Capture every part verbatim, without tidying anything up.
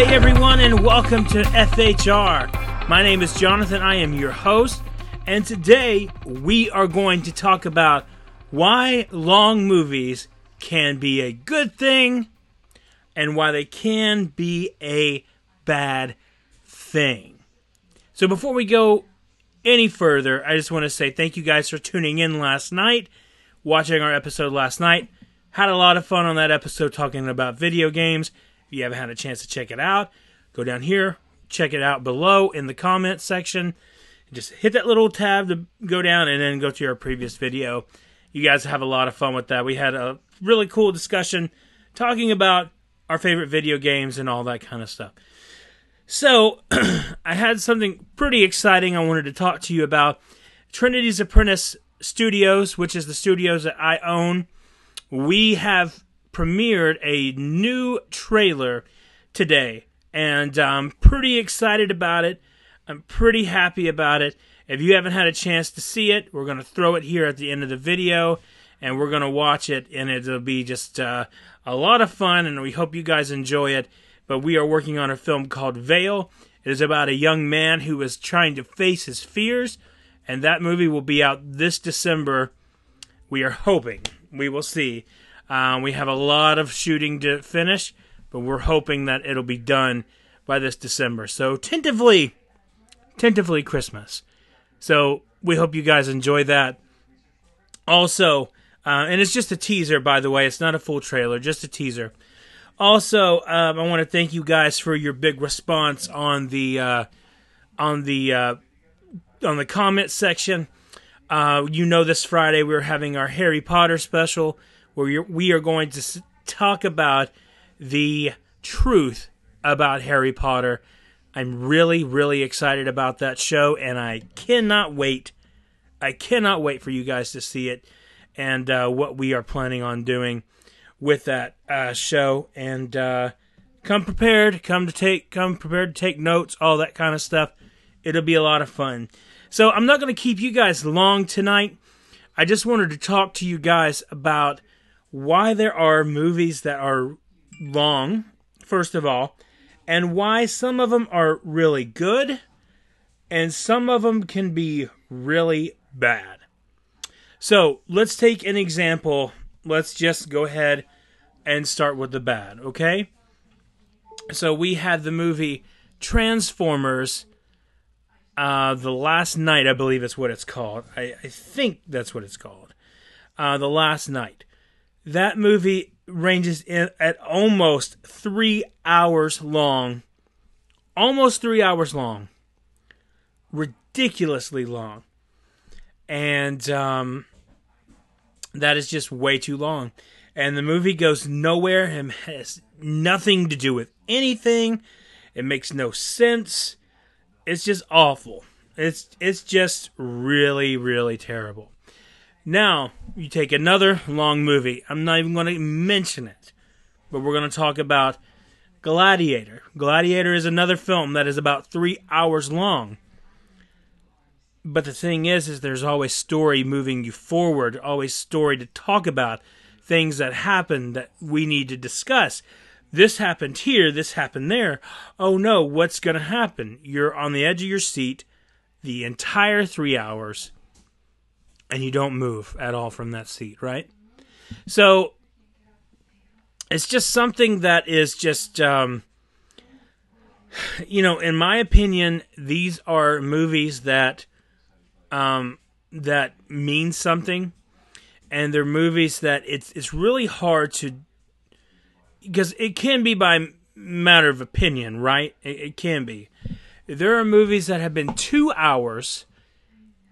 Hey everyone, and welcome to F H R. My name is Jonathan, I am your host, and today we are going to talk about why long movies can be a good thing and why they can be a bad thing. So before we go any further, I just want to say thank you guys for tuning in last night, watching our episode last night. Had a lot of fun on that episode talking about video games. If you haven't had a chance to check it out, go down here, check it out below in the comments section. Just hit that little tab to go down and then go to our previous video. You guys have a lot of fun with that. We had a really cool discussion talking about our favorite video games and all that kind of stuff. So, I had something pretty exciting I wanted to talk to you about. Trinity's Apprentice Studios, which is the studios that I own, we have premiered a new trailer today, and I'm pretty excited about it. I'm pretty happy about it. If you haven't had a chance to see it, we're going to throw it here at the end of the video, and we're going to watch it, and it'll be just uh, a lot of fun, and we hope you guys enjoy it. But we are working on a film called Vale. It is about a young man who is trying to face his fears, and that movie will be out this December. We are hoping. We will see. Um, we have a lot of shooting to finish, but we're hoping that it'll be done by this December. So, tentatively, tentatively Christmas. So, we hope you guys enjoy that. Also, uh, and it's just a teaser, by the way. It's not a full trailer, just a teaser. Also, um, I want to thank you guys for your big response on the uh, on the uh, on the comment section. Uh, you know, this Friday we're having our Harry Potter special, where we are going to talk about the truth about Harry Potter. I'm really, really excited about that show, and I cannot wait. I cannot wait for you guys to see it and uh, what we are planning on doing with that uh, show. And uh, come prepared, come to take, come prepared to take notes, all that kind of stuff. It'll be a lot of fun. So I'm not going to keep you guys long tonight. I just wanted to talk to you guys about why there are movies that are long, first of all, and why some of them are really good, and some of them can be really bad. So, let's take an example. Let's just go ahead and start with the bad, okay? So, we had the movie Transformers, uh, The Last Knight, I believe is what it's called. I, I think that's what it's called. Uh, The Last Knight. That movie ranges in at almost three hours long. Almost three hours long. Ridiculously long. And um, that is just way too long. And the movie goes nowhere and has nothing to do with anything. It makes no sense. It's just awful. It's, it's just really, really terrible. Now, you take another long movie. I'm not even going to mention it, but we're going to talk about Gladiator. Gladiator is another film that is about three hours long. But the thing is, is there's always story moving you forward, always story to talk about, things that happen that we need to discuss. This happened here, this happened there. Oh no, what's going to happen? You're on the edge of your seat the entire three hours. And you don't move at all from that seat, right? So, it's just something that is just, um, you know, in my opinion, these are movies that um, that mean something. And they're movies that it's it's really hard to... Because it can be by matter of opinion, right? It, it can be. There are movies that have been two hours...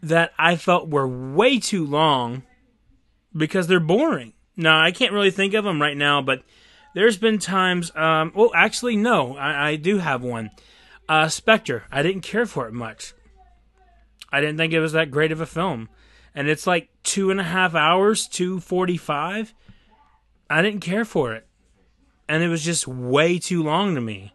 that I felt were way too long because they're boring. Now, I can't really think of them right now, but there's been times... Um, well, actually, no. I, I do have one. Uh, Spectre. I didn't care for it much. I didn't think it was that great of a film. And it's like two and a half hours, two forty-five. I didn't care for it. And it was just way too long to me.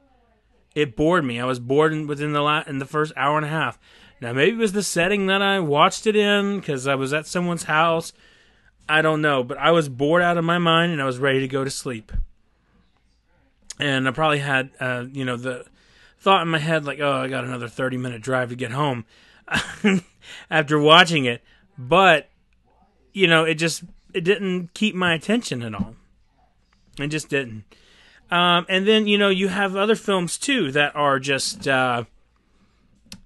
It bored me. I was bored in, within the la- in the first hour and a half. Now, maybe it was the setting that I watched it in because I was at someone's house. I don't know, but I was bored out of my mind and I was ready to go to sleep. And I probably had, uh, you know, the thought in my head, like, oh, I got another thirty-minute drive to get home after watching it. But, you know, it just it didn't keep my attention at all. It just didn't. Um, and then, you know, you have other films, too, that are just, uh,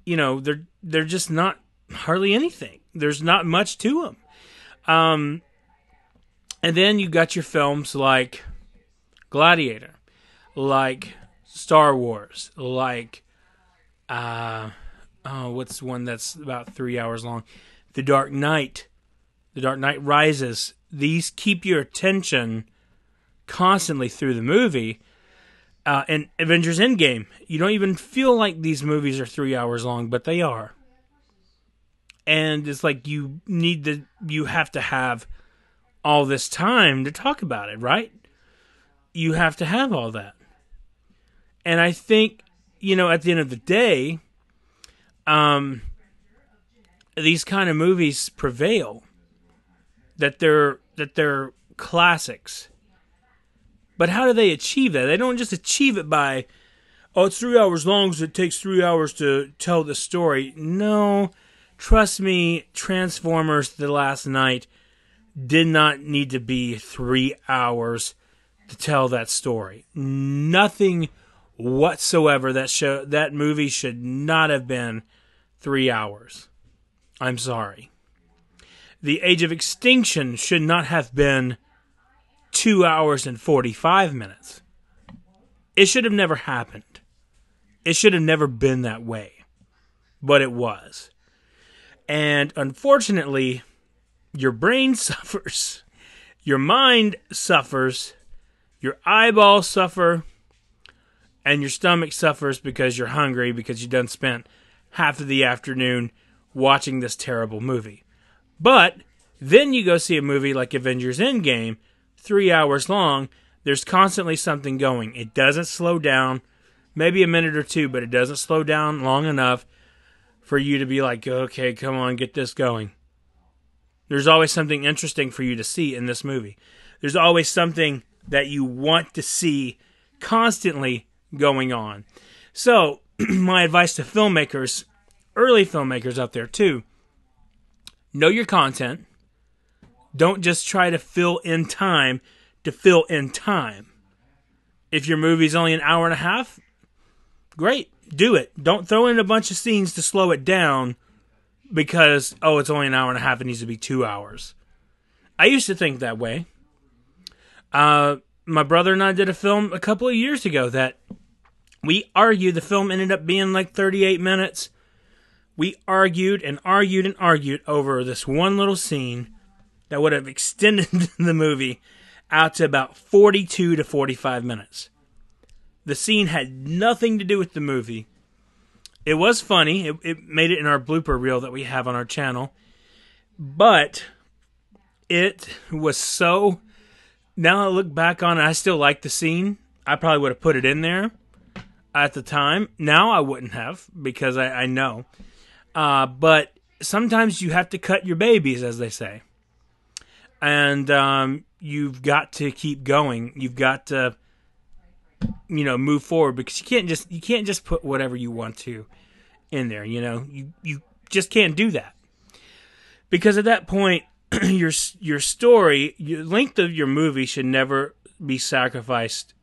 you know, they're, they're just not hardly anything. There's not much to them. Um, and then you got your films like Gladiator, like Star Wars, like, uh, oh, what's one that's about three hours long? The Dark Knight, The Dark Knight Rises. These keep your attention constantly through the movie. Uh, and Avengers Endgame. You don't even feel like these movies are three hours long, but they are. And it's like you need to, you have to have all this time to talk about it, right? You have to have all that. And I think, you know, at the end of the day, um, these kind of movies prevail. That they're that they're classics. But how do they achieve that? They don't just achieve it by, oh, it's three hours long, so it takes three hours to tell the story. No, trust me, Transformers: The Last Knight did not need to be three hours to tell that story. Nothing whatsoever. That show, that movie should not have been three hours. I'm sorry. The Age of Extinction should not have been two hours and forty-five minutes. It should have never happened. It should have never been that way. But it was. And unfortunately, your brain suffers. Your mind suffers. Your eyeballs suffer. And your stomach suffers because you're hungry, because you done spent half of the afternoon watching this terrible movie. But then you go see a movie like Avengers Endgame, three hours long. There's constantly something going. It doesn't slow down, maybe a minute or two, but it doesn't slow down long enough for you to be like, okay, come on, get this going. There's always something interesting for you to see in this movie. There's always something that you want to see constantly going on. So my advice to filmmakers, early filmmakers out there too, know your content. Don't just try to fill in time to fill in time. If your movie's only an hour and a half, great, do it. Don't throw in a bunch of scenes to slow it down because, oh, it's only an hour and a half, it needs to be two hours. I used to think that way. Uh, my brother and I did a film a couple of years ago that we argued. The film ended up being like thirty-eight minutes. We argued and argued and argued over this one little scene that would have extended the movie out to about forty-two to forty-five minutes. The scene had nothing to do with the movie. It was funny. It, it made it in our blooper reel that we have on our channel. But it was so... Now I look back on it, I still like the scene. I probably would have put it in there at the time. Now I wouldn't have, because I, I know. Uh, but sometimes you have to cut your babies, as they say. And um, you've got to keep going. You've got to, you know, move forward, because you can't just you can't just put whatever you want to in there. You know, you you just can't do that, because at that point, your your story, your length of your movie should never be sacrificed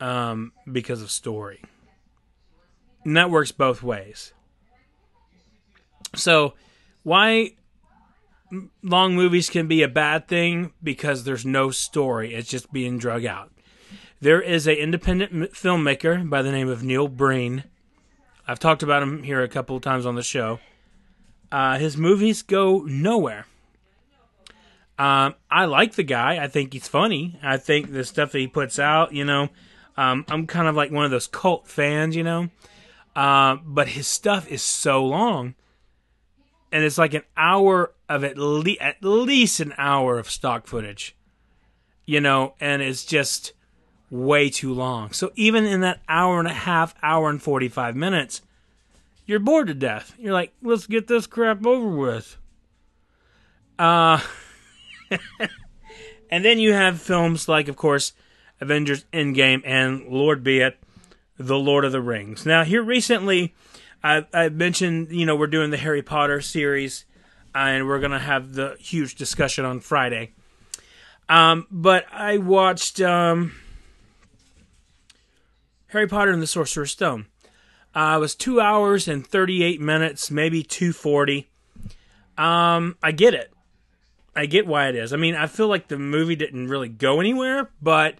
um, because of story, and that works both ways. So, why? Long movies can be a bad thing because there's no story. It's just being drug out. There is an independent m- filmmaker by the name of Neil Breen. I've talked about him here a couple of times on the show. Uh, his movies go nowhere. Um, I like the guy. I think he's funny. I think the stuff that he puts out, you know, um, I'm kind of like one of those cult fans, you know. Uh, but his stuff is so long. And it's like an hour of at, le- at least an hour of stock footage, you know, and it's just way too long. So even in that hour and a half, hour and forty-five minutes, you're bored to death. You're like, let's get this crap over with. Uh, and then you have films like, of course, Avengers Endgame, and Lord be it, The Lord of the Rings. Now, here recently, I, I mentioned, you know, we're doing the Harry Potter series, uh, and we're going to have the huge discussion on Friday. Um, but I watched um, Harry Potter and the Sorcerer's Stone. Uh, it was two hours and thirty-eight minutes, maybe two forty. Um, I get it. I get why it is. I mean, I feel like the movie didn't really go anywhere, but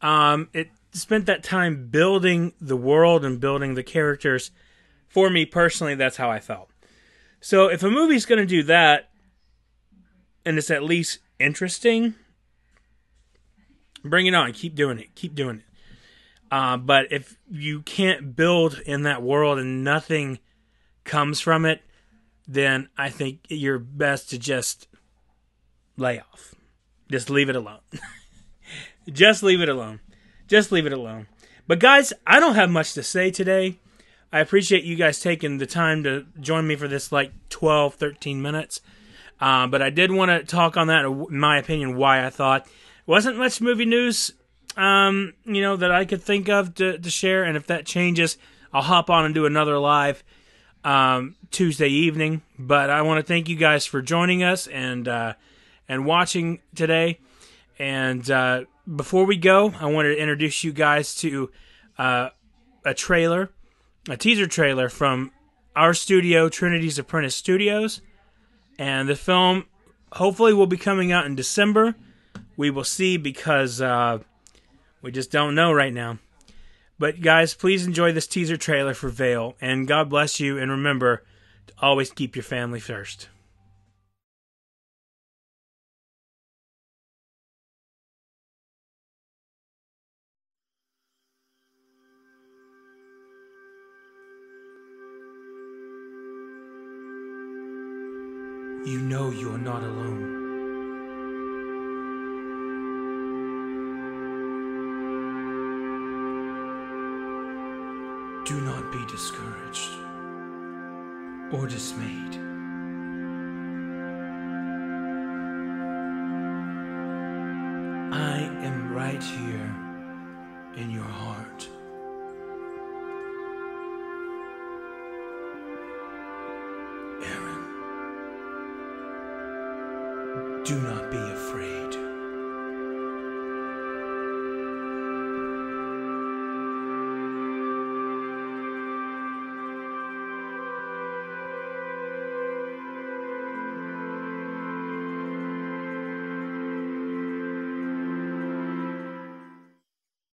um, it spent that time building the world and building the characters. For me personally, that's how I felt. So if a movie's going to do that, and it's at least interesting, bring it on. Keep doing it. Keep doing it. Uh, but if you can't build in that world and nothing comes from it, then I think you're best to just lay off. Just leave it alone. Just leave it alone. Just leave it alone. But guys, I don't have much to say today. I appreciate you guys taking the time to join me for this like twelve, thirteen minutes. Uh, but I did want to talk on that, in my opinion, why I thought. Wasn't much movie news, um, you know, that I could think of to, to share. And if that changes, I'll hop on and do another live um, Tuesday evening. But I want to thank you guys for joining us and uh, and watching today. And uh, before we go, I wanted to introduce you guys to uh, a trailer, a teaser trailer from our studio, Trinity's Apprentice Studios. And the film hopefully will be coming out in December. We will see, because uh, we just don't know right now. But guys, please enjoy this teaser trailer for Vale. And God bless you. And remember to always keep your family first. You know you are not alone. Do not be discouraged or dismayed. I am right here in your heart. Do not be afraid.